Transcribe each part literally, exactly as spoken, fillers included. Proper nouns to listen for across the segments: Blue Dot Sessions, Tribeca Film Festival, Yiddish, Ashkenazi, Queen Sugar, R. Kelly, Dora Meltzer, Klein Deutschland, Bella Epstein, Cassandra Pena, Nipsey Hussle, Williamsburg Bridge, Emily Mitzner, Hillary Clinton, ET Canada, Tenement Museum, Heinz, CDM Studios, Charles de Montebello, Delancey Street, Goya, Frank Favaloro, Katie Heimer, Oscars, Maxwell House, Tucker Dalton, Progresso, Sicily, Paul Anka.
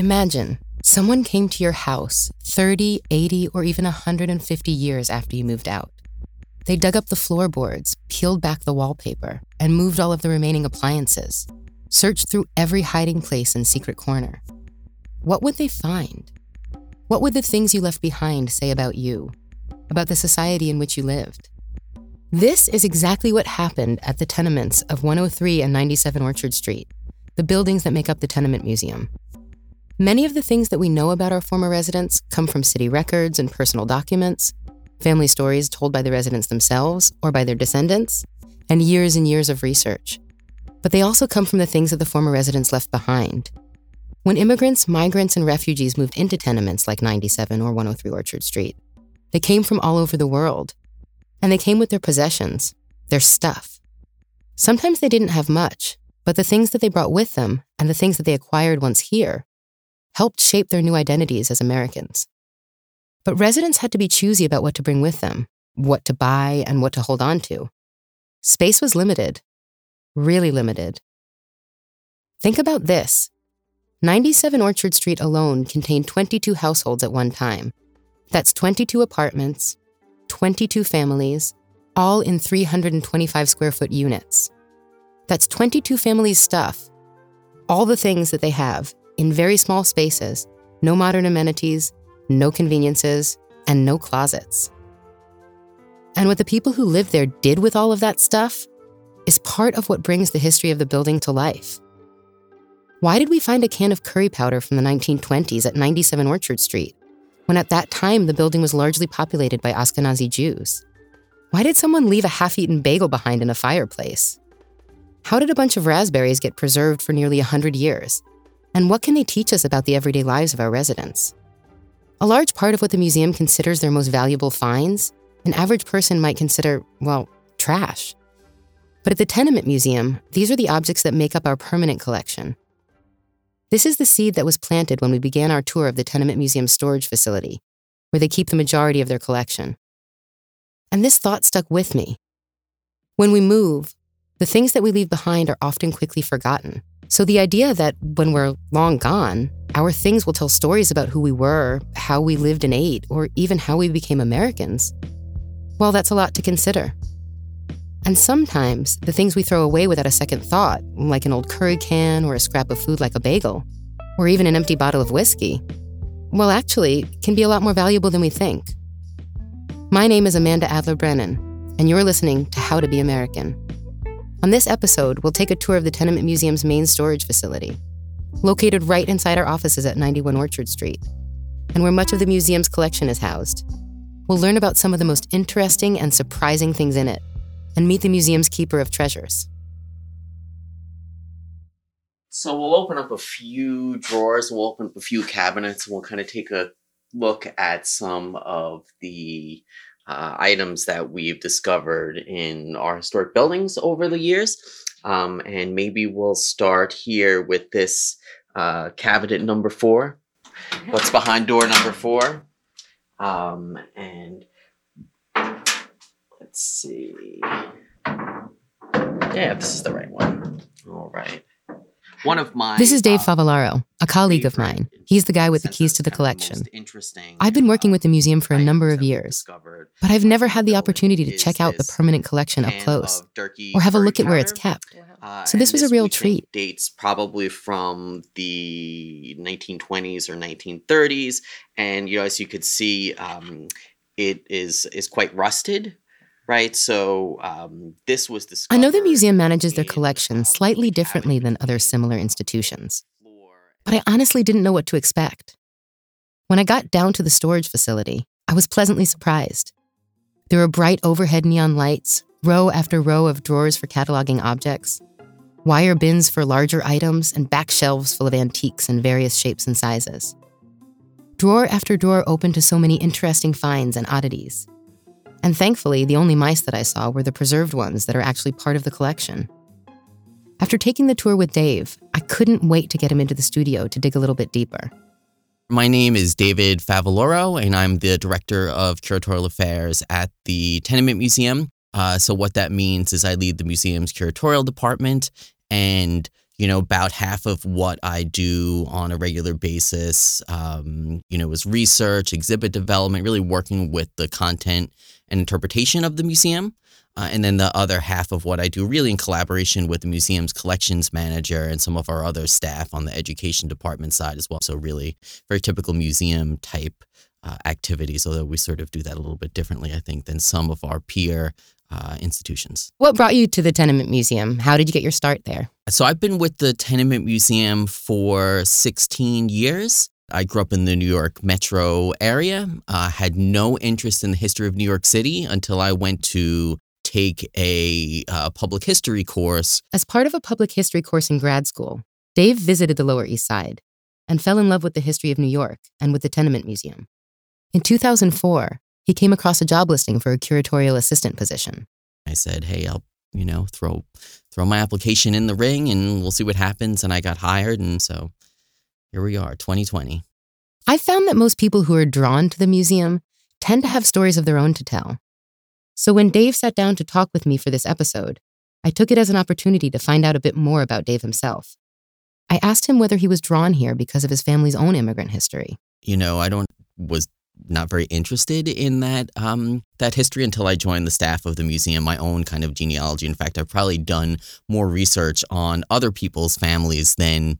Imagine, someone came to your house thirty, eighty, or even one hundred fifty years after you moved out. They dug up the floorboards, peeled back the wallpaper, and moved all of the remaining appliances, searched through every hiding place and secret corner. What would they find? What would the things you left behind say about you, about the society in which you lived? This is exactly what happened at the tenements of one oh three and ninety-seven Orchard Street, the buildings that make up the Tenement Museum. Many of the things that we know about our former residents come from city records and personal documents, family stories told by the residents themselves or by their descendants, and years and years of research. But they also come from the things that the former residents left behind. When immigrants, migrants, and refugees moved into tenements like ninety-seven or one oh three Orchard Street, they came from all over the world. And they came with their possessions, their stuff. Sometimes they didn't have much, but the things that they brought with them and the things that they acquired once here helped shape their new identities as Americans. But residents had to be choosy about what to bring with them, what to buy, and what to hold on to. Space was limited, really limited. Think about this. ninety-seven Orchard Street alone contained twenty-two households at one time. That's twenty-two apartments, twenty-two families, all in three hundred twenty-five square foot units. That's twenty-two families' stuff, all the things that they have, in very small spaces, no modern amenities, no conveniences, and no closets. And what the people who lived there did with all of that stuff is part of what brings the history of the building to life. Why did we find a can of curry powder from the nineteen twenties at ninety-seven Orchard Street, when at that time the building was largely populated by Ashkenazi Jews? Why did someone leave a half-eaten bagel behind in a fireplace? How did a bunch of raspberries get preserved for nearly one hundred years? And what can they teach us about the everyday lives of our residents? A large part of what the museum considers their most valuable finds, an average person might consider, well, trash. But at the Tenement Museum, these are the objects that make up our permanent collection. This is the seed that was planted when we began our tour of the Tenement Museum storage facility, where they keep the majority of their collection. And this thought stuck with me. When we move, the things that we leave behind are often quickly forgotten. So the idea that when we're long gone, our things will tell stories about who we were, how we lived and ate, or even how we became Americans, well, that's a lot to consider. And sometimes, the things we throw away without a second thought, like an old curry can or a scrap of food like a bagel, or even an empty bottle of whiskey, well, actually, can be a lot more valuable than we think. My name is Amanda Adler-Brennan, and you're listening to How to Be American. On this episode, we'll take a tour of the Tenement Museum's main storage facility, located right inside our offices at ninety-one Orchard Street, and where much of the museum's collection is housed. We'll learn about some of the most interesting and surprising things in it, and meet the museum's keeper of treasures. So we'll open up a few drawers, we'll open up a few cabinets, and we'll kind of take a look at some of the uh, items that we've discovered in our historic buildings over the years. Um, and maybe we'll start here with this uh, cabinet number four. What's behind door number four? Um, and Let's see. Yeah, this is the right one. All right. One of my. This is Dave uh, Favaloro, a colleague of mine. He's the guy with the keys to the collection. I've been working with the museum for a number of years, but I've never had the opportunity to check out the permanent collection up close or have a look at where it's kept. So this was a real treat. Dates probably from the nineteen twenties or nineteen thirties, and you know, as you could see, um, it is is quite rusted. Right, so um, this was discovered. I know the museum manages their collection slightly differently than other similar institutions, but I honestly didn't know what to expect. When I got down to the storage facility, I was pleasantly surprised. There were bright overhead neon lights, row after row of drawers for cataloging objects, wire bins for larger items, and back shelves full of antiques in various shapes and sizes. Drawer after drawer opened to so many interesting finds and oddities. And thankfully, the only mice that I saw were the preserved ones that are actually part of the collection. After taking the tour with Dave, I couldn't wait to get him into the studio to dig a little bit deeper. My name is David Favaloro, and I'm the Director of Curatorial Affairs at the Tenement Museum. Uh, so what that means is I lead the museum's curatorial department, and you know, about half of what I do on a regular basis, um, you know, is research, exhibit development, really working with the content and interpretation of the museum. Uh, and then the other half of what I do really in collaboration with the museum's collections manager and some of our other staff on the education department side as well. So really very typical museum type uh, activities, although we sort of do that a little bit differently, I think, than some of our peer uh, institutions. What brought you to the Tenement Museum? How did you get your start there? So I've been with the Tenement Museum for sixteen years. I grew up in the New York metro area, uh, had no interest in the history of New York City until I went to take a uh, public history course. As part of a public history course in grad school, Dave visited the Lower East Side and fell in love with the history of New York and with the Tenement Museum. In two thousand four, he came across a job listing for a curatorial assistant position. I said, hey, I'll, you know, throw throw my application in the ring and we'll see what happens. And I got hired. And so here we are, twenty twenty. I found that most people who are drawn to the museum tend to have stories of their own to tell. So when Dave sat down to talk with me for this episode, I took it as an opportunity to find out a bit more about Dave himself. I asked him whether he was drawn here because of his family's own immigrant history. You know, I don't was not very interested in that um, that history until I joined the staff of the museum, my own kind of genealogy. In fact, I've probably done more research on other people's families than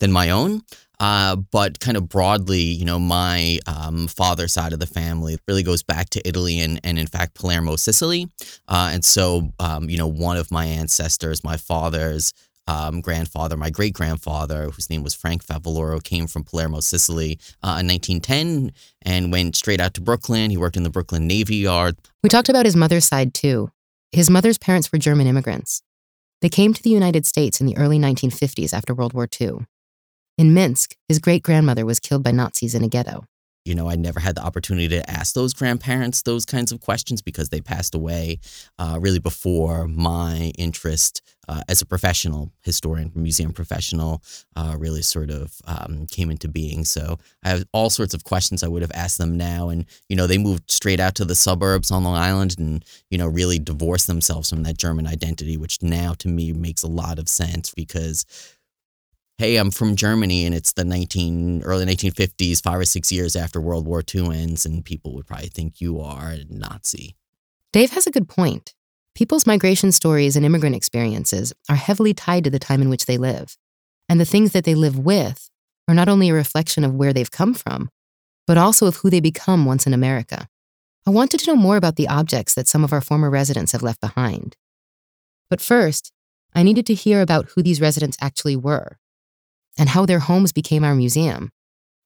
than my own. Uh, but kind of broadly, you know, my um, father's side of the family really goes back to Italy and, and in fact, Palermo, Sicily. Uh, and so, um, you know, one of my ancestors, my father's um, grandfather, my great-grandfather, whose name was Frank Favaloro, came from Palermo, Sicily uh, in nineteen ten and went straight out to Brooklyn. He worked in the Brooklyn Navy Yard. We talked about his mother's side, too. His mother's parents were German immigrants. They came to the United States in the early nineteen fifties after World War Two. In Minsk, his great-grandmother was killed by Nazis in a ghetto. You know, I never had the opportunity to ask those grandparents those kinds of questions because they passed away uh, really before my interest uh, as a professional historian, museum professional, uh, really sort of um, came into being. So I have all sorts of questions I would have asked them now. And, you know, they moved straight out to the suburbs on Long Island and, you know, really divorced themselves from that German identity, which now to me makes a lot of sense because, hey, I'm from Germany, and it's the nineteen early nineteen fifties, five or six years after World War Two ends, and people would probably think you are a Nazi. Dave has a good point. People's migration stories and immigrant experiences are heavily tied to the time in which they live, and the things that they live with are not only a reflection of where they've come from, but also of who they become once in America. I wanted to know more about the objects that some of our former residents have left behind. But first, I needed to hear about who these residents actually were, and how their homes became our museum,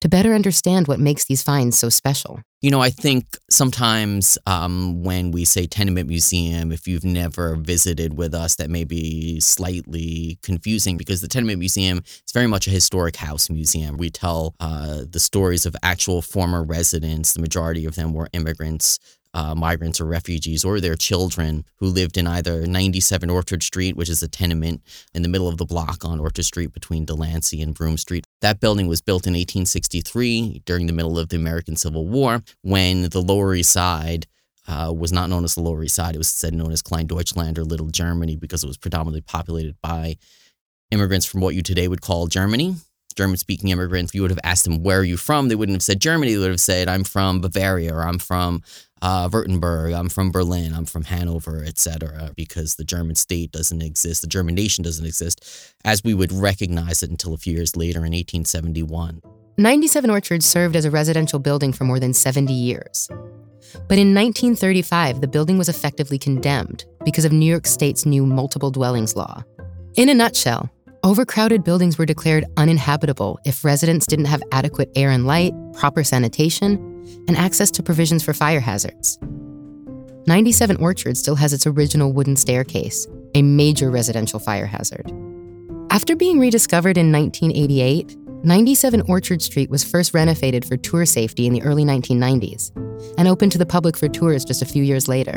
to better understand what makes these finds so special. You know, I think sometimes um, when we say Tenement Museum, if you've never visited with us, that may be slightly confusing because the Tenement Museum is very much a historic house museum. We tell uh, the stories of actual former residents. The majority of them were immigrants, Uh, migrants or refugees or their children who lived in either ninety-seven Orchard Street, which is a tenement in the middle of the block on Orchard Street between Delancey and Broome Street. That building was built in eighteen sixty-three during the middle of the American Civil War when the Lower East Side uh, was not known as the Lower East Side. It was said known as Klein Deutschland or Little Germany because it was predominantly populated by immigrants from what you today would call Germany. German-speaking immigrants, if you would have asked them, where are you from? They wouldn't have said Germany. They would have said, I'm from Bavaria, or I'm from uh, Württemberg, I'm from Berlin, I'm from Hanover, et cetera, because the German state doesn't exist, the German nation doesn't exist, as we would recognize it until a few years later in eighteen seventy-one. ninety-seven Orchard served as a residential building for more than seventy years. But in nineteen thirty-five, the building was effectively condemned because of New York State's new multiple dwellings law. In a nutshell, overcrowded buildings were declared uninhabitable if residents didn't have adequate air and light, proper sanitation, and access to provisions for fire hazards. ninety-seven Orchard still has its original wooden staircase, a major residential fire hazard. After being rediscovered in nineteen eighty-eight, ninety-seven Orchard Street was first renovated for tour safety in the early nineteen nineties and opened to the public for tours just a few years later.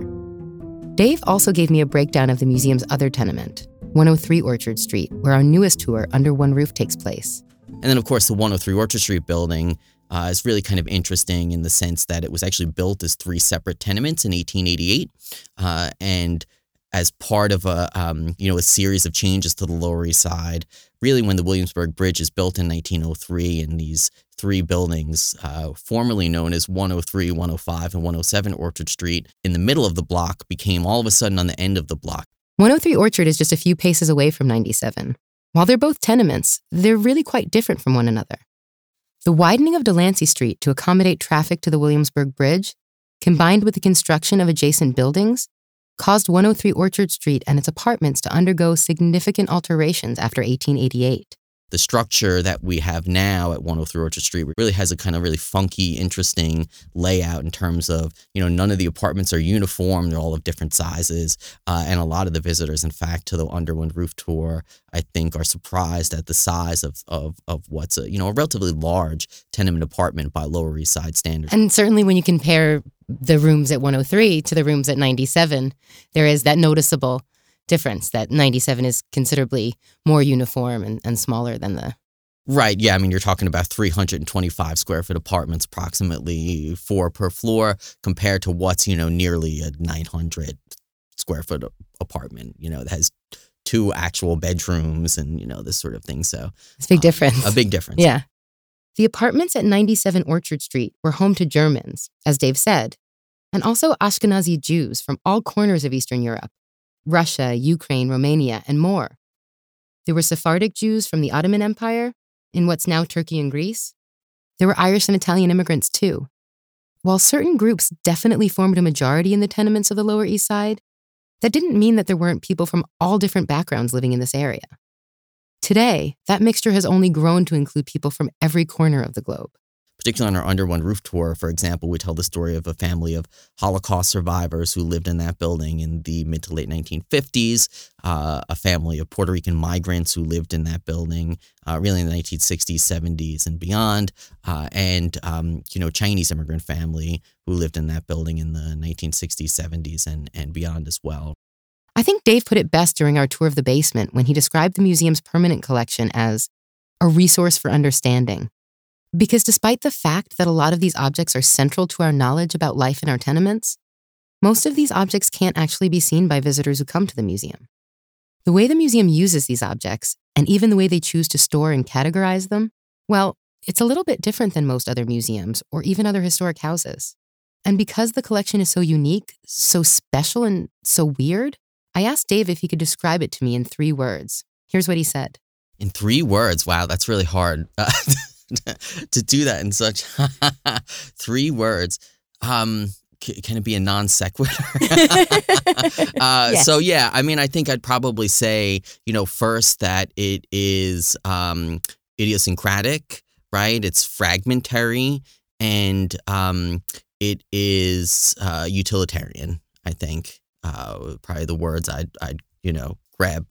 Dave also gave me a breakdown of the museum's other tenement, one oh three Orchard Street, where our newest tour under one roof takes place. And then, of course, the one oh three Orchard Street building uh, is really kind of interesting in the sense that it was actually built as three separate tenements in eighteen eighty-eight. Uh, and as part of a, um, you know, a series of changes to the Lower East Side, really when the Williamsburg Bridge is built in nineteen oh three, and these three buildings, uh, formerly known as one oh three, one oh five, and one oh seven Orchard Street, in the middle of the block became all of a sudden on the end of the block. one oh three Orchard is just a few paces away from ninety-seven. While they're both tenements, they're really quite different from one another. The widening of Delancey Street to accommodate traffic to the Williamsburg Bridge, combined with the construction of adjacent buildings, caused one oh three Orchard Street and its apartments to undergo significant alterations after eighteen eighty-eight. The structure that we have now at one oh three Orchard Street really has a kind of really funky, interesting layout in terms of, you know, none of the apartments are uniform. They're all of different sizes. Uh, and a lot of the visitors, in fact, to the Underwood Roof Tour, I think, are surprised at the size of, of, of what's a, you know, a relatively large tenement apartment by Lower East Side standards. And certainly when you compare the rooms at one oh three to the rooms at ninety-seven, there is that noticeable difference that ninety-seven is considerably more uniform and, and smaller than the... Right, yeah, I mean, you're talking about three hundred twenty-five square foot apartments, approximately four per floor, compared to what's, you know, nearly a nine hundred square foot apartment, you know, that has two actual bedrooms and, you know, this sort of thing, so... It's a big um, difference. A big difference. Yeah. The apartments at ninety-seven Orchard Street were home to Germans, as Dave said, and also Ashkenazi Jews from all corners of Eastern Europe, Russia, Ukraine, Romania, and more. There were Sephardic Jews from the Ottoman Empire in what's now Turkey and Greece. There were Irish and Italian immigrants too. While certain groups definitely formed a majority in the tenements of the Lower East Side, that didn't mean that there weren't people from all different backgrounds living in this area. Today, that mixture has only grown to include people from every corner of the globe. Particularly on our Under One Roof tour, for example, we tell the story of a family of Holocaust survivors who lived in that building in the mid to late nineteen fifties, uh, a family of Puerto Rican migrants who lived in that building uh, really in the nineteen sixties, seventies, and beyond, uh, and, um, you know, Chinese immigrant family who lived in that building in the nineteen sixties, seventies, and, and beyond as well. I think Dave put it best during our tour of the basement when he described the museum's permanent collection as a resource for understanding. Because despite the fact that a lot of these objects are central to our knowledge about life in our tenements, most of these objects can't actually be seen by visitors who come to the museum. The way the museum uses these objects, and even the way they choose to store and categorize them, well, it's a little bit different than most other museums or even other historic houses. And because the collection is so unique, so special, and so weird, I asked Dave if he could describe it to me in three words. Here's what he said. In three words? Wow, that's really hard. Uh- to do that in such three words. Um, c- can it be a non sequitur? uh, yes. So, yeah, I mean, I think I'd probably say, you know, first that it is um, idiosyncratic, right? It's fragmentary, and um, it is uh, utilitarian, I think. Uh, probably the words I'd, I'd you know, grab.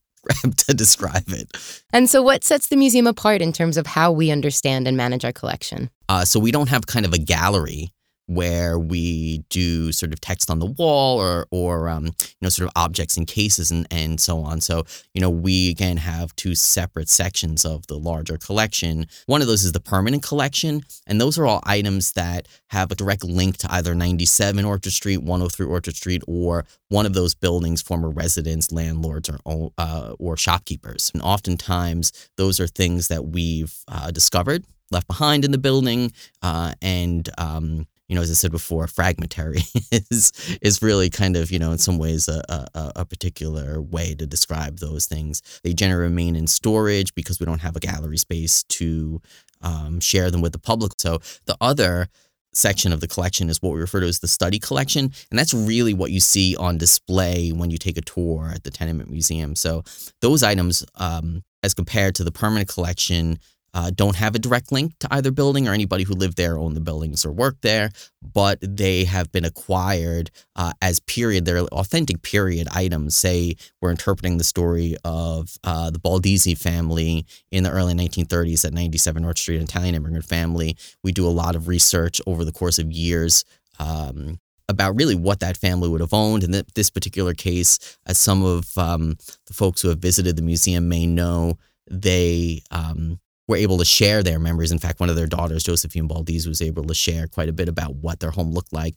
to describe it. And so what sets the museum apart in terms of how we understand and manage our collection? Uh, so we don't have kind of a gallery where we do sort of text on the wall or, or um, you know, sort of objects in cases and, and so on. So, you know, we again have two separate sections of the larger collection. One of those is the permanent collection, and those are all items that have a direct link to either ninety-seven Orchard Street, one oh three Orchard Street, or one of those buildings' former residents, landlords, or, uh, or shopkeepers. And oftentimes, those are things that we've uh, discovered, left behind in the building, uh, and... Um, You know, as I said before, fragmentary is is really kind of, you know, in some ways a, a, a particular way to describe those things. They generally remain in storage because we don't have a gallery space to um, share them with the public. So the other section of the collection is what we refer to as the study collection. And that's really what you see on display when you take a tour at the Tenement Museum. So those items, um, as compared to the permanent collection, Uh, don't have a direct link to either building or anybody who lived there, owned the buildings, or worked there, but they have been acquired uh, as period, they're authentic period items. Say we're interpreting the story of uh, the Baldizzi family in the early nineteen thirties at ninety-seven Orchard Street, an Italian immigrant family. We do a lot of research over the course of years um, about really what that family would have owned. In th- this particular case, as some of um, the folks who have visited the museum may know, they... Um, were able to share their memories. In fact, one of their daughters, Josephine Baldizzi, was able to share quite a bit about what their home looked like.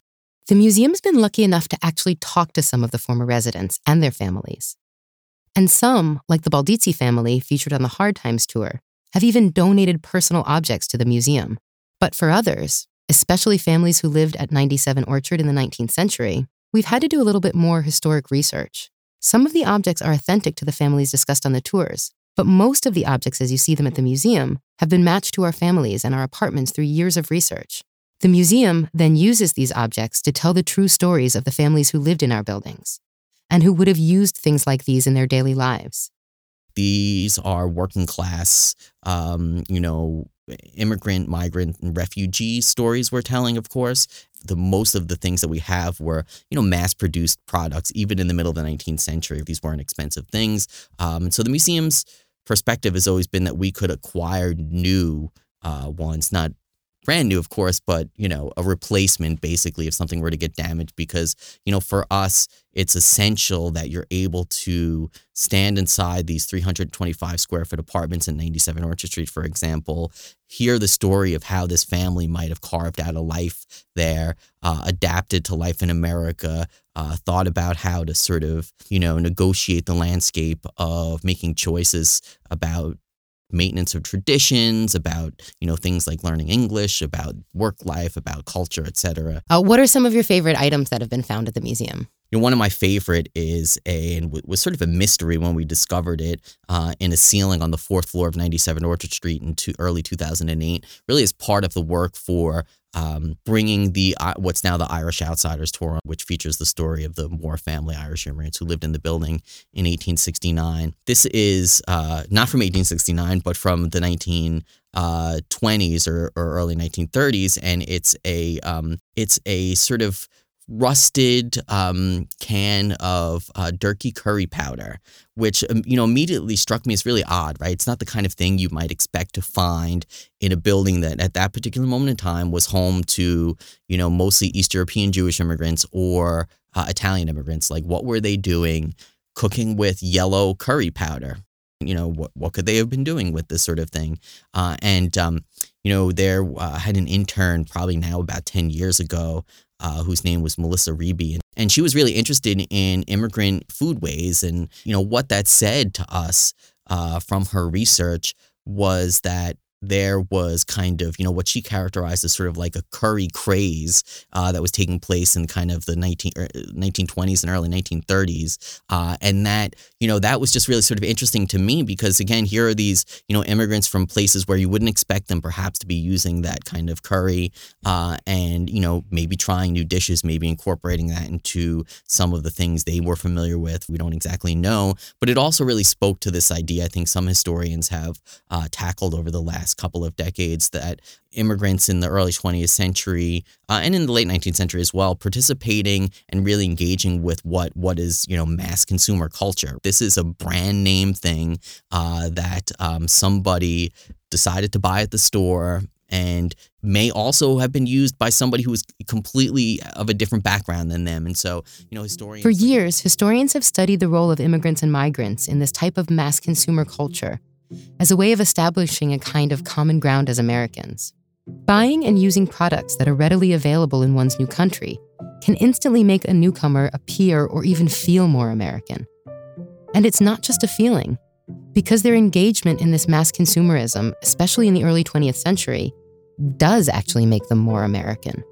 The museum's been lucky enough to actually talk to some of the former residents and their families. And some, like the Baldizzi family featured on the Hard Times tour, have even donated personal objects to the museum. But for others, especially families who lived at ninety-seven Orchard in the nineteenth century, we've had to do a little bit more historic research. Some of the objects are authentic to the families discussed on the tours, but most of the objects as you see them at the museum have been matched to our families and our apartments through years of research. The museum then uses these objects to tell the true stories of the families who lived in our buildings and who would have used things like these in their daily lives. These are working class, um, you know, immigrant, migrant, and refugee stories we're telling, of course. The most of the things that we have were, you know, mass-produced products, even in the middle of the nineteenth century. These weren't expensive things. Um, so the museum's perspective has always been that we could acquire new uh, ones, not brand new, of course, but, you know, a replacement, basically, if something were to get damaged. Because, you know, for us, it's essential that you're able to stand inside these three hundred twenty-five square foot apartments in ninety-seven Orchard Street, for example, hear the story of how this family might have carved out a life there, uh, adapted to life in America, uh, thought about how to sort of, you know, negotiate the landscape of making choices about maintenance of traditions, about, you know, things like learning English, about work life, about culture, et cetera. Uh, what are some of your favorite items that have been found at the museum? You know, one of my favorite is a, and was sort of a mystery when we discovered it uh, in a ceiling on the fourth floor of ninety-seven Orchard Street in two, early two thousand eight, really as part of the work for um, bringing the uh, what's now the Irish Outsiders Tour, which features the story of the Moore family, Irish immigrants who lived in the building in eighteen sixty-nine. This is uh, not from eighteen sixty-nine, but from the nineteen twenties or, or early nineteen thirties. And it's a um, it's a sort of rusted um, can of uh, Durkee curry powder, which, um, you know, immediately struck me as really odd, right? It's not the kind of thing you might expect to find in a building that at that particular moment in time was home to, you know, mostly East European Jewish immigrants or uh, Italian immigrants. Like, what were they doing cooking with yellow curry powder? You know, what what could they have been doing with this sort of thing? Uh, and, um, you know, there uh, had an intern probably now about ten years ago Uh, whose name was Melissa Reeby. And she was really interested in immigrant foodways. And, you know, what that said to us uh, from her research was that there was kind of, you know, what she characterized as sort of like a curry craze uh, that was taking place in kind of the nineteen, nineteen twenties and early nineteen thirties. Uh, and that, you know, that was just really sort of interesting to me because, again, here are these, you know, immigrants from places where you wouldn't expect them perhaps to be using that kind of curry uh, and, you know, maybe trying new dishes, maybe incorporating that into some of the things they were familiar with. We don't exactly know. But it also really spoke to this idea I think some historians have uh, tackled over the last couple of decades that immigrants in the early twentieth century uh, and in the late nineteenth century as well, participating and really engaging with what what is, you know, mass consumer culture. This is a brand name thing uh, that um, somebody decided to buy at the store and may also have been used by somebody who was completely of a different background than them. And so, you know, historians... For years, historians have studied the role of immigrants and migrants in this type of mass consumer culture as a way of establishing a kind of common ground as Americans. Buying and using products that are readily available in one's new country can instantly make a newcomer appear or even feel more American. And it's not just a feeling, because their engagement in this mass consumerism, especially in the early twentieth century, does actually make them more American.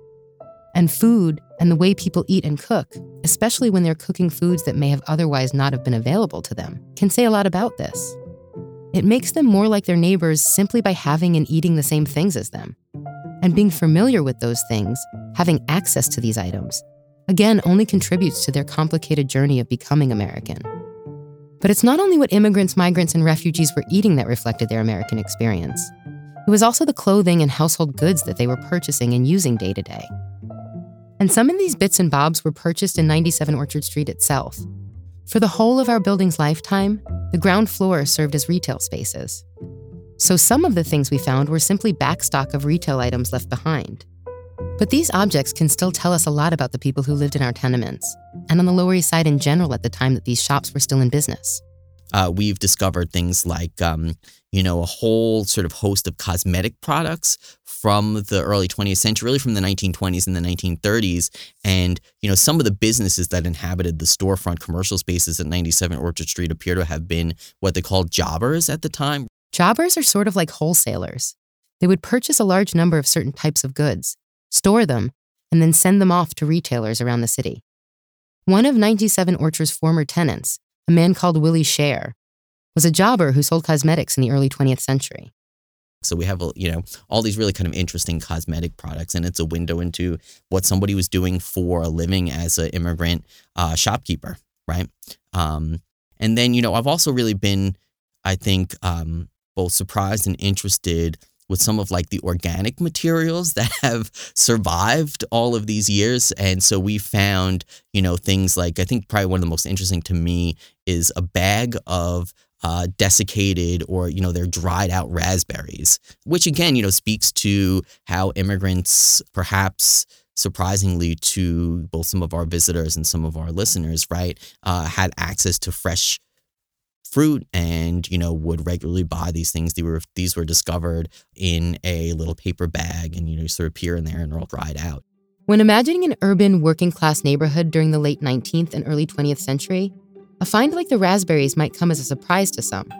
And food and the way people eat and cook, especially when they're cooking foods that may have otherwise not have been available to them, can say a lot about this. It makes them more like their neighbors simply by having and eating the same things as them. And being familiar with those things, having access to these items, again, only contributes to their complicated journey of becoming American. But it's not only what immigrants, migrants, and refugees were eating that reflected their American experience. It was also the clothing and household goods that they were purchasing and using day to day. And some of these bits and bobs were purchased in ninety-seven Orchard Street itself. For the whole of our building's lifetime, the ground floor served as retail spaces. So some of the things we found were simply backstock of retail items left behind. But these objects can still tell us a lot about the people who lived in our tenements, and on the Lower East Side in general at the time that these shops were still in business. Uh, we've discovered things like, um, you know, a whole sort of host of cosmetic products from the early twentieth century, really from the nineteen twenties and the nineteen thirties. And, you know, some of the businesses that inhabited the storefront commercial spaces at ninety-seven Orchard Street appear to have been what they called jobbers at the time. Jobbers are sort of like wholesalers. They would purchase a large number of certain types of goods, store them, and then send them off to retailers around the city. One of ninety-seven Orchard's former tenants, a man called Willie Scher, was a jobber who sold cosmetics in the early twentieth century. So we have, you know, all these really kind of interesting cosmetic products, and it's a window into what somebody was doing for a living as an immigrant uh, shopkeeper, right? Um, and then, you know, I've also really been, I think, um, both surprised and interested with some of like the organic materials that have survived all of these years. And so we found, you know, things like, I think probably one of the most interesting to me is a bag of uh, desiccated or, you know, they're dried out raspberries, which again, you know, speaks to how immigrants perhaps surprisingly to both some of our visitors and some of our listeners, right, uh, had access to fresh fruit and, you know, would regularly buy these things. They were, these were discovered in a little paper bag and, you know, sort of appear in there and are all dried out. When imagining an urban working class neighborhood during the late nineteenth and early twentieth century, a find like the raspberries might come as a surprise to some.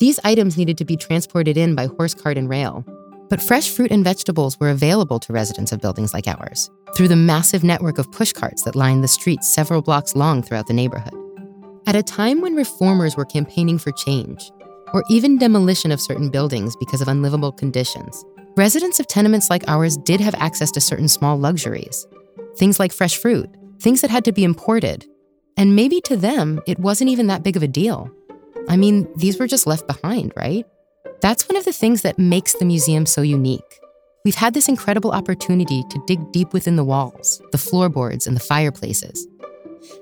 These items needed to be transported in by horse cart and rail. But fresh fruit and vegetables were available to residents of buildings like ours through the massive network of push carts that lined the streets several blocks long throughout the neighborhood. At a time when reformers were campaigning for change, or even demolition of certain buildings because of unlivable conditions, residents of tenements like ours did have access to certain small luxuries. Things like fresh fruit, things that had to be imported. And maybe to them, it wasn't even that big of a deal. I mean, these were just left behind, right? That's one of the things that makes the museum so unique. We've had this incredible opportunity to dig deep within the walls, the floorboards, and the fireplaces.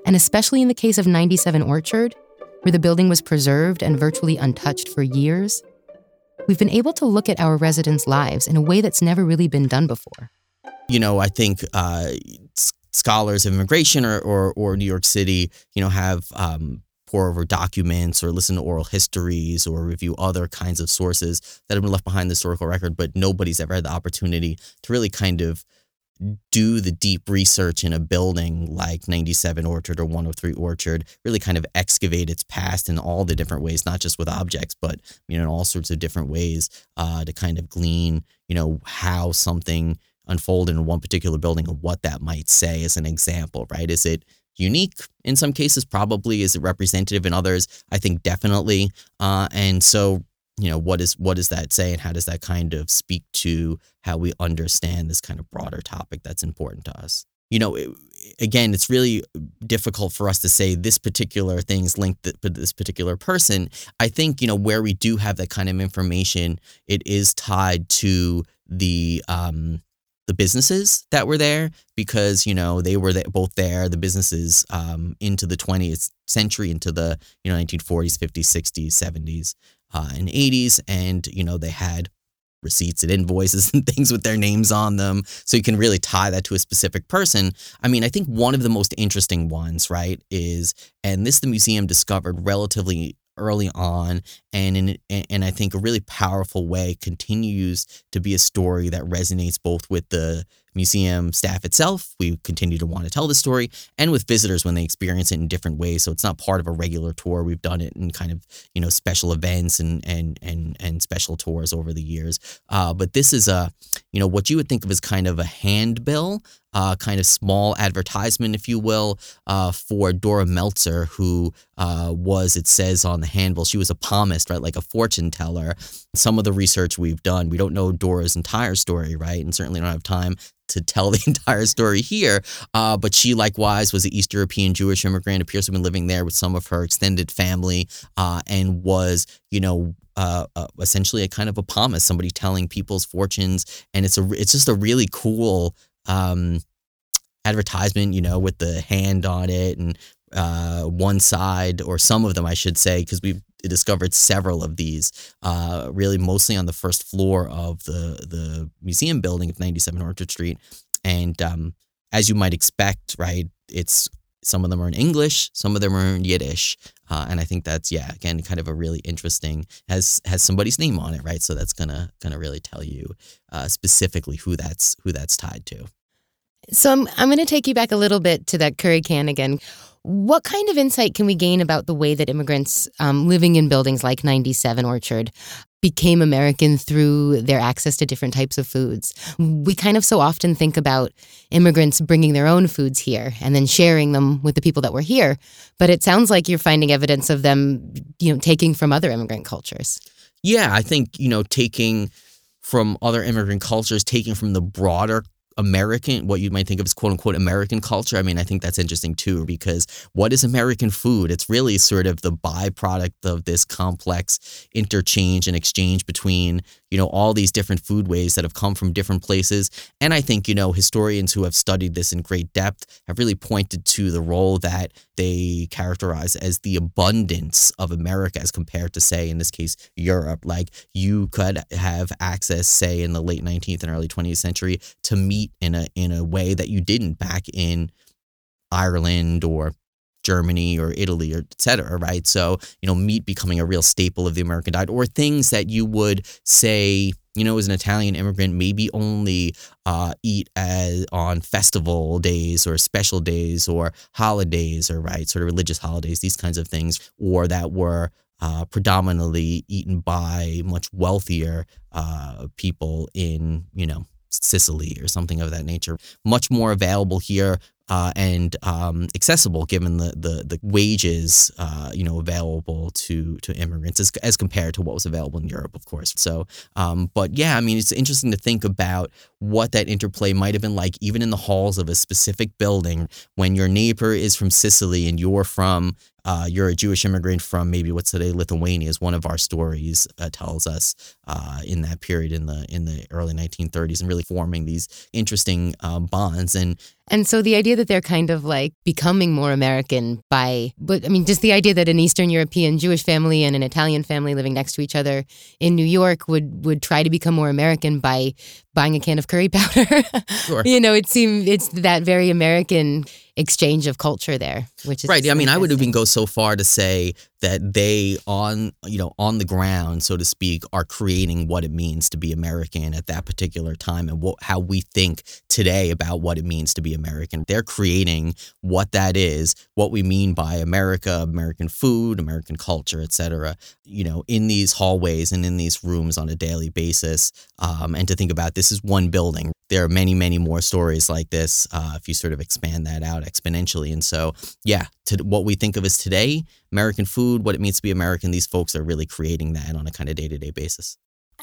And especially in the case of ninety-seven Orchard, where the building was preserved and virtually untouched for years, we've been able to look at our residents' lives in a way that's never really been done before. You know, I think uh, scholars of immigration or, or, or New York City, you know, have um, pour over documents or listen to oral histories or review other kinds of sources that have been left behind the historical record, but nobody's ever had the opportunity to really kind of do the deep research in a building like ninety-seven Orchard or one oh three Orchard, really kind of excavate its past in all the different ways, not just with objects, but, you know, in all sorts of different ways uh, to kind of glean, you know, how something unfolded in one particular building and what that might say as an example, right? Is it unique in some cases? Probably. Is it representative in others? I think definitely. Uh, and so You know, what is what does that say, and how does that kind of speak to how we understand this kind of broader topic that's important to us? You know, it, again, it's really difficult for us to say this particular thing's linked to this particular person. I think, you know, where we do have that kind of information, it is tied to the um, the businesses that were there because, you know, they were both there, the businesses um, into the twentieth century, into the, you know, nineteen forties, fifties, sixties, seventies. Uh, in eighties, and, you know, they had receipts and invoices and things with their names on them. So you can really tie that to a specific person. I mean, I think one of the most interesting ones, right, is, and this the museum discovered relatively early on, and in, and I think a really powerful way continues to be a story that resonates both with the museum staff itself. We continue to want to tell the story, and with visitors when they experience it in different ways. So it's not part of a regular tour. We've done it in kind of, you know, special events and and and and special tours over the years. Uh, but this is a, you know, what you would think of as kind of a handbill, uh, kind of small advertisement, if you will, uh, for Dora Meltzer, who uh, was, it says on the handbill, she was a palmist, right, like a fortune teller. Some of the research we've done, we don't know Dora's entire story, right, and certainly don't have time to tell the entire story here. Uh, but she likewise was an East European Jewish immigrant, appears to have been living there with some of her extended family, uh, and was, you know, uh, uh, essentially a kind of a palmist, somebody telling people's fortunes. And it's a, it's just a really cool um, advertisement, you know, with the hand on it and uh, one side, or some of them, I should say, because we've discovered several of these, uh, really mostly on the first floor of the the museum building of ninety-seven Orchard Street. And um, as you might expect, right, it's Some of them are in English, some of them are in Yiddish. Uh, and I think that's, yeah, again, kind of a really interesting, has has somebody's name on it, right? So that's gonna gonna really tell you uh, specifically who that's who that's tied to. So I'm I'm gonna take you back a little bit to that curry can again. What kind of insight can we gain about the way that immigrants um, living in buildings like ninety-seven Orchard became American through their access to different types of foods? We kind of so often think about immigrants bringing their own foods here and then sharing them with the people that were here. But it sounds like you're finding evidence of them, you know, taking from other immigrant cultures. Yeah, I think, you know, taking from other immigrant cultures, taking from the broader American, what you might think of as quote unquote American culture. I mean, I think that's interesting too, because what is American food? It's really sort of the byproduct of this complex interchange and exchange between, you know, all these different foodways that have come from different places. And I think, you know, historians who have studied this in great depth have really pointed to the role that they characterize as the abundance of America as compared to, say, in this case, Europe. Like, you could have access, say, in the late nineteenth and early twentieth century to meat in a in a way that you didn't back in Ireland or Germany or Italy or et cetera, right? So, you know, meat becoming a real staple of the American diet, or things that you would say, you know, as an Italian immigrant, maybe only uh, eat as on festival days or special days or holidays or, right, sort of religious holidays, these kinds of things, or that were uh, predominantly eaten by much wealthier uh, people in, you know, Sicily or something of that nature. Much more available here uh, and um, accessible given the the, the wages uh, you know available to to immigrants as as compared to what was available in Europe, of course. So, um, but yeah, I mean, it's interesting to think about what that interplay might have been like, even in the halls of a specific building, when your neighbor is from Sicily and you're from uh, you're a Jewish immigrant from maybe what's today Lithuania, is one of our stories uh, tells us uh, in that period in the in the early nineteen thirties, and really forming these interesting uh, bonds. And and so the idea that they're kind of like becoming more American by, but I mean, just the idea that an Eastern European Jewish family and an Italian family living next to each other in New York would would try to become more American by buying a can of curry powder. Sure. You know, it seemed it's that very American exchange of culture there, which is right. I mean, I would even go so far to say that they on, you know, on the ground, so to speak, are creating what it means to be American at that particular time and what, how we think today about what it means to be American. They're creating what that is, what we mean by America, American food, American culture, et cetera, you know, in these hallways and in these rooms on a daily basis. Um, and to think about this is one building. There are many, many more stories like this uh, if you sort of expand that out exponentially. And so, yeah, to what we think of as today, American food, what it means to be American, these folks are really creating that on a kind of day-to-day basis.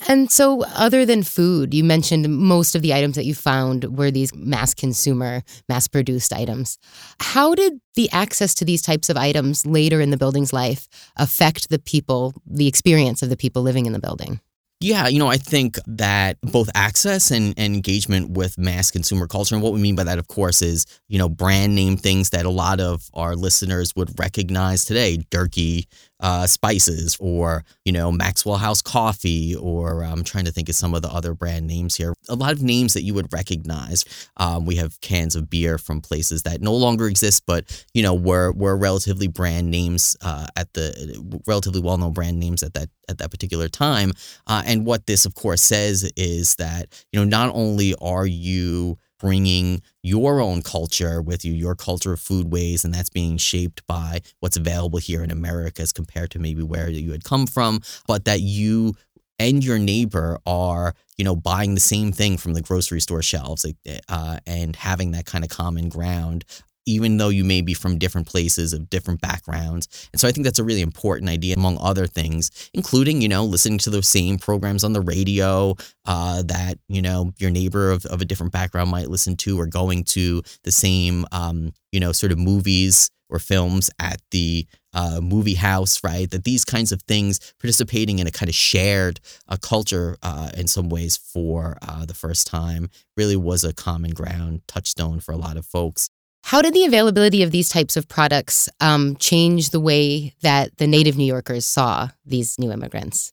And so other than food, you mentioned most of the items that you found were these mass consumer, mass produced items. How did the access to these types of items later in the building's life affect the people, the experience of the people living in the building? Yeah, you know, I think that both access and, and engagement with mass consumer culture, and what we mean by that, of course, is, you know, brand name things that a lot of our listeners would recognize today, Durkee uh, spices or, you know, Maxwell House coffee, or I'm trying to think of some of the other brand names here. A lot of names that you would recognize. Um, we have cans of beer from places that no longer exist, but, you know, were were relatively brand names uh, at the relatively well-known brand names at that at that particular time. Uh, and what this, of course, says is that, you know, not only are you bringing your own culture with you, your culture of foodways, and that's being shaped by what's available here in America as compared to maybe where you had come from, but that you and your neighbor are, you know, buying the same thing from the grocery store shelves uh, and having that kind of common ground, even though you may be from different places of different backgrounds. And so I think that's a really important idea, among other things, including, you know, listening to those same programs on the radio uh, that, you know, your neighbor of, of a different background might listen to, or going to the same, um, you know, sort of movies or films at the uh, movie house, right? That these kinds of things, participating in a kind of shared uh, culture uh, in some ways for uh, the first time, really was a common ground touchstone for a lot of folks. How did the availability of these types of products um, change the way that the native New Yorkers saw these new immigrants?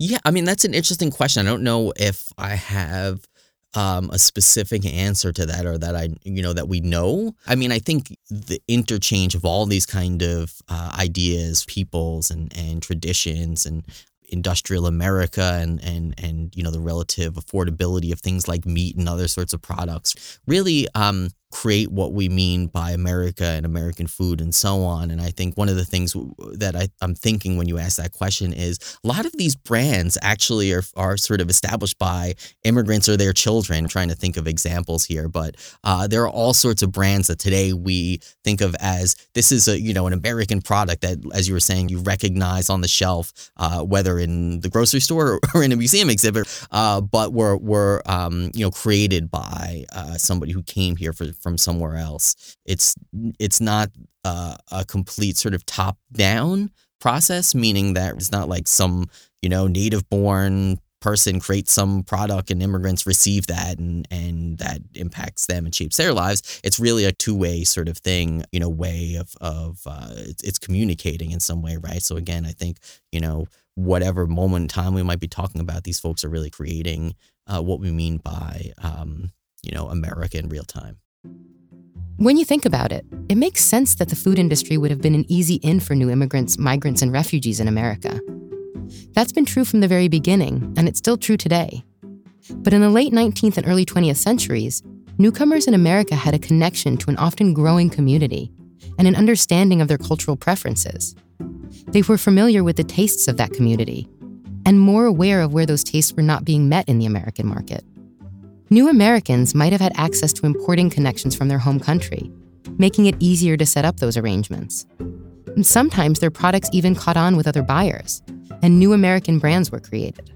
Yeah, I mean, that's an interesting question. I don't know if I have um, a specific answer to that, or that I, you know, that we know. I mean, I think the interchange of all these kind of uh, ideas, peoples, and and traditions, and industrial America, and and and you know, the relative affordability of things like meat and other sorts of products, really um, create what we mean by America and American food and so on. And I think one of the things that I, I'm thinking when you ask that question is a lot of these brands actually are are sort of established by immigrants or their children. I'm trying to think of examples here, but uh, there are all sorts of brands that today we think of as this is a, you know, an American product that, as you were saying, you recognize on the shelf, uh, whether in the grocery store or in a museum exhibit, uh, but were were um, you know, created by uh, somebody who came here for from somewhere else. It's it's not uh, a complete sort of top-down process, meaning that it's not like some, you know, native-born person creates some product and immigrants receive that and, and that impacts them and shapes their lives. It's really a two-way sort of thing, you know, way of, of uh, it's communicating in some way, right? So again, I think, you know, whatever moment in time we might be talking about, these folks are really creating uh, what we mean by, um, you know, America in real time. When you think about it, it makes sense that the food industry would have been an easy in for new immigrants, migrants, and refugees in America. That's been true from the very beginning, and it's still true today. But in the late nineteenth and early twentieth centuries, newcomers in America had a connection to an often growing community and an understanding of their cultural preferences. They were familiar with the tastes of that community and more aware of where those tastes were not being met in the American market. New Americans might have had access to importing connections from their home country, making it easier to set up those arrangements. And sometimes their products even caught on with other buyers, and new American brands were created.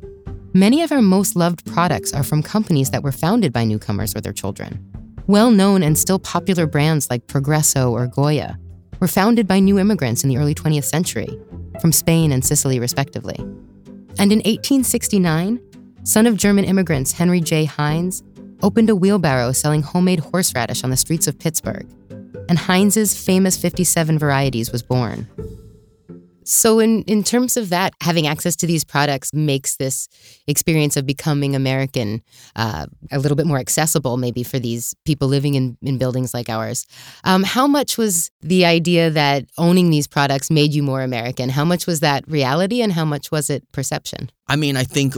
Many of our most loved products are from companies that were founded by newcomers or their children. Well-known and still popular brands like Progresso or Goya were founded by new immigrants in the early twentieth century, from Spain and Sicily respectively. And in eighteen sixty-nine, son of German immigrants Henry J. Heinz opened a wheelbarrow selling homemade horseradish on the streets of Pittsburgh, and Heinz's famous fifty-seven varieties was born. So in, in terms of that, having access to these products makes this experience of becoming American uh, a little bit more accessible maybe for these people living in, in buildings like ours. Um, how much was the idea that owning these products made you more American? How much was that reality and how much was it perception? I mean, I think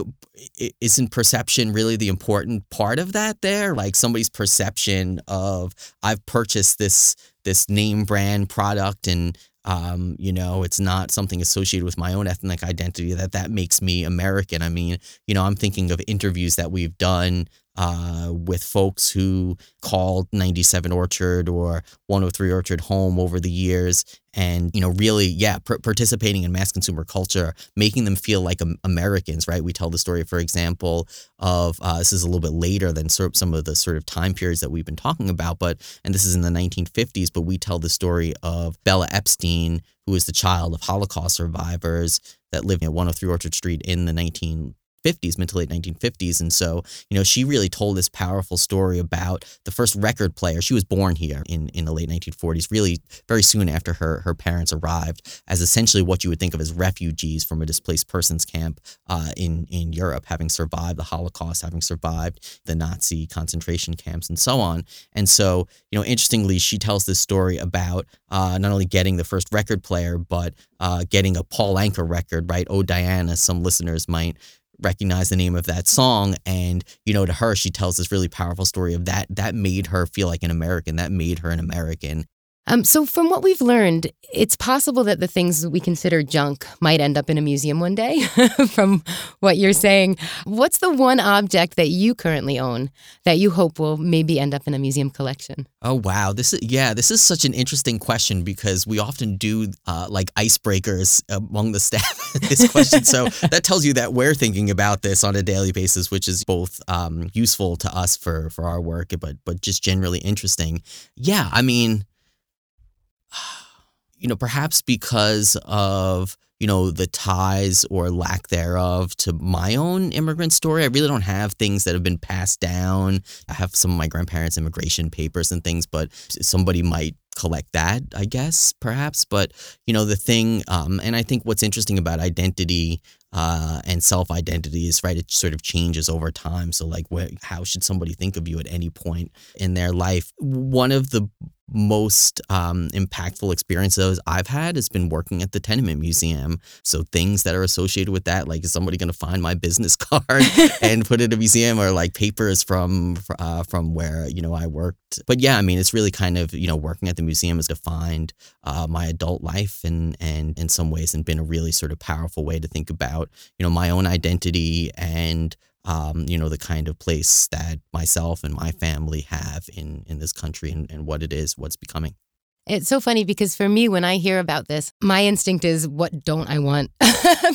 isn't perception really the important part of that there? Like somebody's perception of I've purchased this this name brand product and Um, you know, it's not something associated with my own ethnic identity that that makes me American. I mean, you know, I'm thinking of interviews that we've done uh, with folks who called ninety-seven Orchard or one oh three Orchard home over the years. And, you know, really, yeah, pr- participating in mass consumer culture, making them feel like um, Americans, right? We tell the story, for example, of uh, this is a little bit later than sort of some of the sort of time periods that we've been talking about, but, and this is in the nineteen fifties, but we tell the story of Bella Epstein, who is the child of Holocaust survivors that lived at one oh three Orchard Street in the nineteen fifties, mid to late nineteen fifties. And so, you know, she really told this powerful story about the first record player. She was born here in, in the late nineteen forties, really very soon after her, her parents arrived as essentially what you would think of as refugees from a displaced persons camp uh, in, in Europe, having survived the Holocaust, having survived the Nazi concentration camps and so on. And so, you know, interestingly, she tells this story about uh, not only getting the first record player, but uh, getting a Paul Anka record, right? Oh, Diana, some listeners might recognize the name of that song. And, you know, to her, she tells this really powerful story of that. That made her feel like an American. That made her an American. Um, so from what we've learned, it's possible that the things that we consider junk might end up in a museum one day, from what you're saying. What's the one object that you currently own that you hope will maybe end up in a museum collection? Oh, wow. This is, yeah, this is such an interesting question because we often do uh, like icebreakers among the staff this question. So that tells you that we're thinking about this on a daily basis, which is both um, useful to us for, for our work, but but just generally interesting. Yeah, I mean... You know, perhaps because of, you know, the ties or lack thereof to my own immigrant story. I really don't have things that have been passed down. I have some of my grandparents' immigration papers and things, but somebody might collect that, I guess, perhaps. But, you know, the thing, um, and I think what's interesting about identity uh, and self-identities, right? It sort of changes over time. So like, where, how should somebody think of you at any point in their life? One of the most um, impactful experiences I've had has been working at the Tenement Museum. So things that are associated with that, like, is somebody going to find my business card and put it in a museum, or like papers from uh, from where, you know, I worked. But yeah, I mean, it's really kind of, you know, working at the museum has defined uh, my adult life and and in some ways and been a really sort of powerful way to think about, you know, my own identity and Um, you know, the kind of place that myself and my family have in, in this country and, and what it is, what's becoming. It's so funny because for me, when I hear about this, my instinct is, what don't I want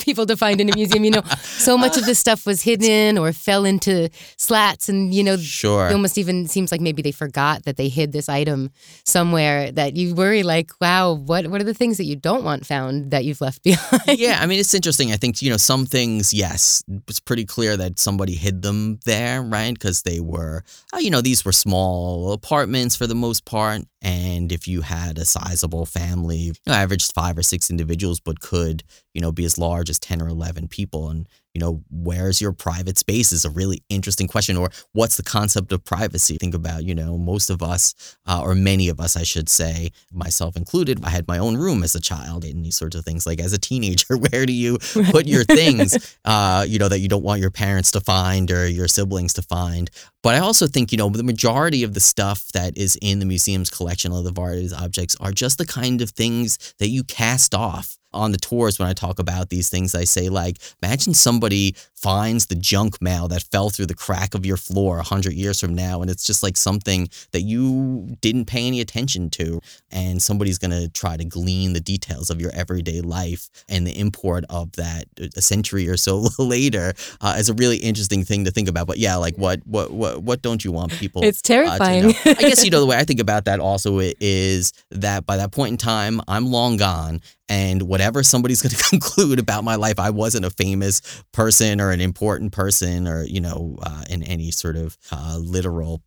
people to find in a museum? You know, so much of this stuff was hidden or fell into slats. And, you know, sure. It almost even seems like maybe they forgot that they hid this item somewhere, that you worry like, wow, what, what are the things that you don't want found that you've left behind? Yeah, I mean, it's interesting. I think, you know, some things, yes, it's pretty clear that somebody hid them there, right? Because they were, you know, these were small apartments for the most part. And if you had a sizable family, you know, averaged five or six individuals, but could, you know, be as large as ten or eleven people. And, you know, where's your private space is a really interesting question. Or what's the concept of privacy? Think about, you know, most of us, uh, or many of us, I should say, myself included, I had my own room as a child and these sorts of things. Like as a teenager, where do you right. put your things, uh, you know, that you don't want your parents to find or your siblings to find? But I also think, you know, the majority of the stuff that is in the museum's collection of the various objects are just the kind of things that you cast off. On the tours, when I talk about these things, I say, like, imagine somebody finds the junk mail that fell through the crack of your floor one hundred years from now, and it's just like something that you didn't pay any attention to, and somebody's going to try to glean the details of your everyday life and the import of that a century or so later uh, is a really interesting thing to think about. But yeah, like, what what what, what don't you want people? It's terrifying. Uh, to know? I guess, you know, the way I think about that also is that by that point in time, I'm long gone. And whatever somebody's going to conclude about my life, I wasn't a famous person or an important person or, you know, uh, in any sort of uh, literal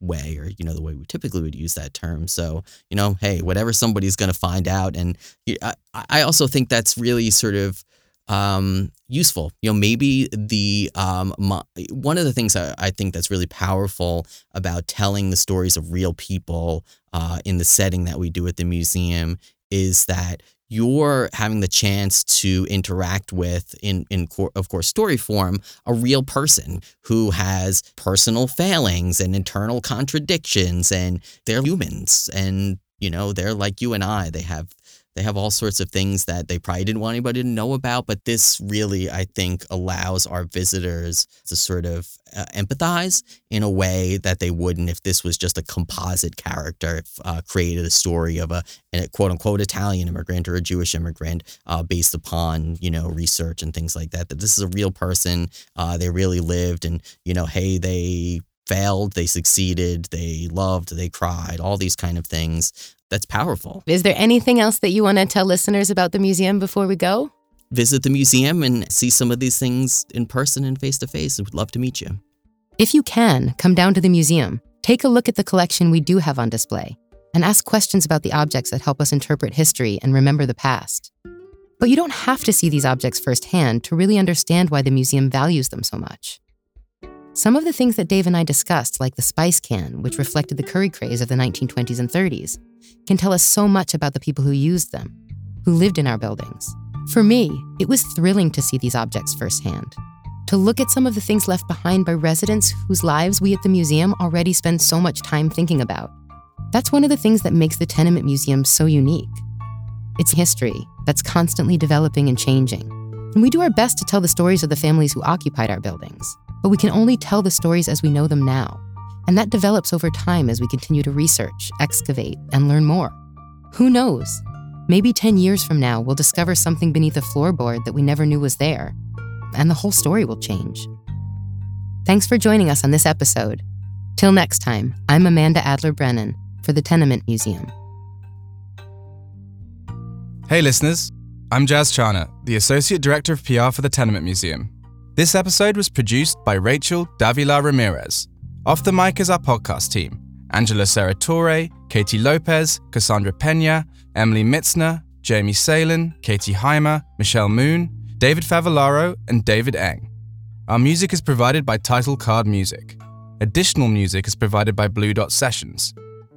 way or, you know, the way we typically would use that term. So, you know, hey, whatever somebody's going to find out. And I, I also think that's really sort of um, useful. You know, maybe the um, my, one of the things I, I think that's really powerful about telling the stories of real people uh, in the setting that we do at the museum is that you're having the chance to interact with, in, in cor- of course, story form, a real person who has personal failings and internal contradictions, and they're humans, and, you know, they're like you and I. They have they have all sorts of things that they probably didn't want anybody to know about, but this really, I think, allows our visitors to sort of uh, empathize in a way that they wouldn't if this was just a composite character, if, uh, created a story of a, a quote-unquote Italian immigrant or a Jewish immigrant uh, based upon, you know, research and things like that, that this is a real person, uh, they really lived, and, you know, hey, they failed, they succeeded, they loved, they cried, all these kind of things. That's powerful. Is there anything else that you want to tell listeners about the museum before we go? Visit the museum and see some of these things in person and face to face. We'd love to meet you. If you can, come down to the museum, take a look at the collection we do have on display, and ask questions about the objects that help us interpret history and remember the past. But you don't have to see these objects firsthand to really understand why the museum values them so much. Some of the things that Dave and I discussed, like the spice can, which reflected the curry craze of the nineteen twenties and thirties, can tell us so much about the people who used them, who lived in our buildings. For me, it was thrilling to see these objects firsthand, to look at some of the things left behind by residents whose lives we at the museum already spend so much time thinking about. That's one of the things that makes the Tenement Museum so unique. It's history that's constantly developing and changing, and we do our best to tell the stories of the families who occupied our buildings. But we can only tell the stories as we know them now. And that develops over time as we continue to research, excavate, and learn more. Who knows? Maybe ten years from now, we'll discover something beneath a floorboard that we never knew was there. And the whole story will change. Thanks for joining us on this episode. Till next time, I'm Amanda Adler-Brennan for the Tenement Museum. Hey listeners, I'm Jazz Chana, the Associate Director of P R for the Tenement Museum. This episode was produced by Rachel Davila-Ramirez. Off the Mic is our podcast team: Angela Serratore, Katie Lopez, Cassandra Pena, Emily Mitzner, Jamie Salen, Katie Heimer, Michelle Moon, David Favaloro, and David Eng. Our music is provided by Title Card Music. Additional music is provided by Blue Dot Sessions.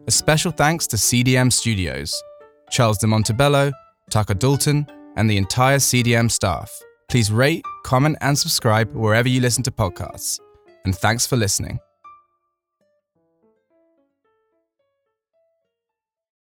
A special thanks to C D M Studios, Charles de Montebello, Tucker Dalton, and the entire C D M staff. Please rate, comment, and subscribe wherever you listen to podcasts. And thanks for listening.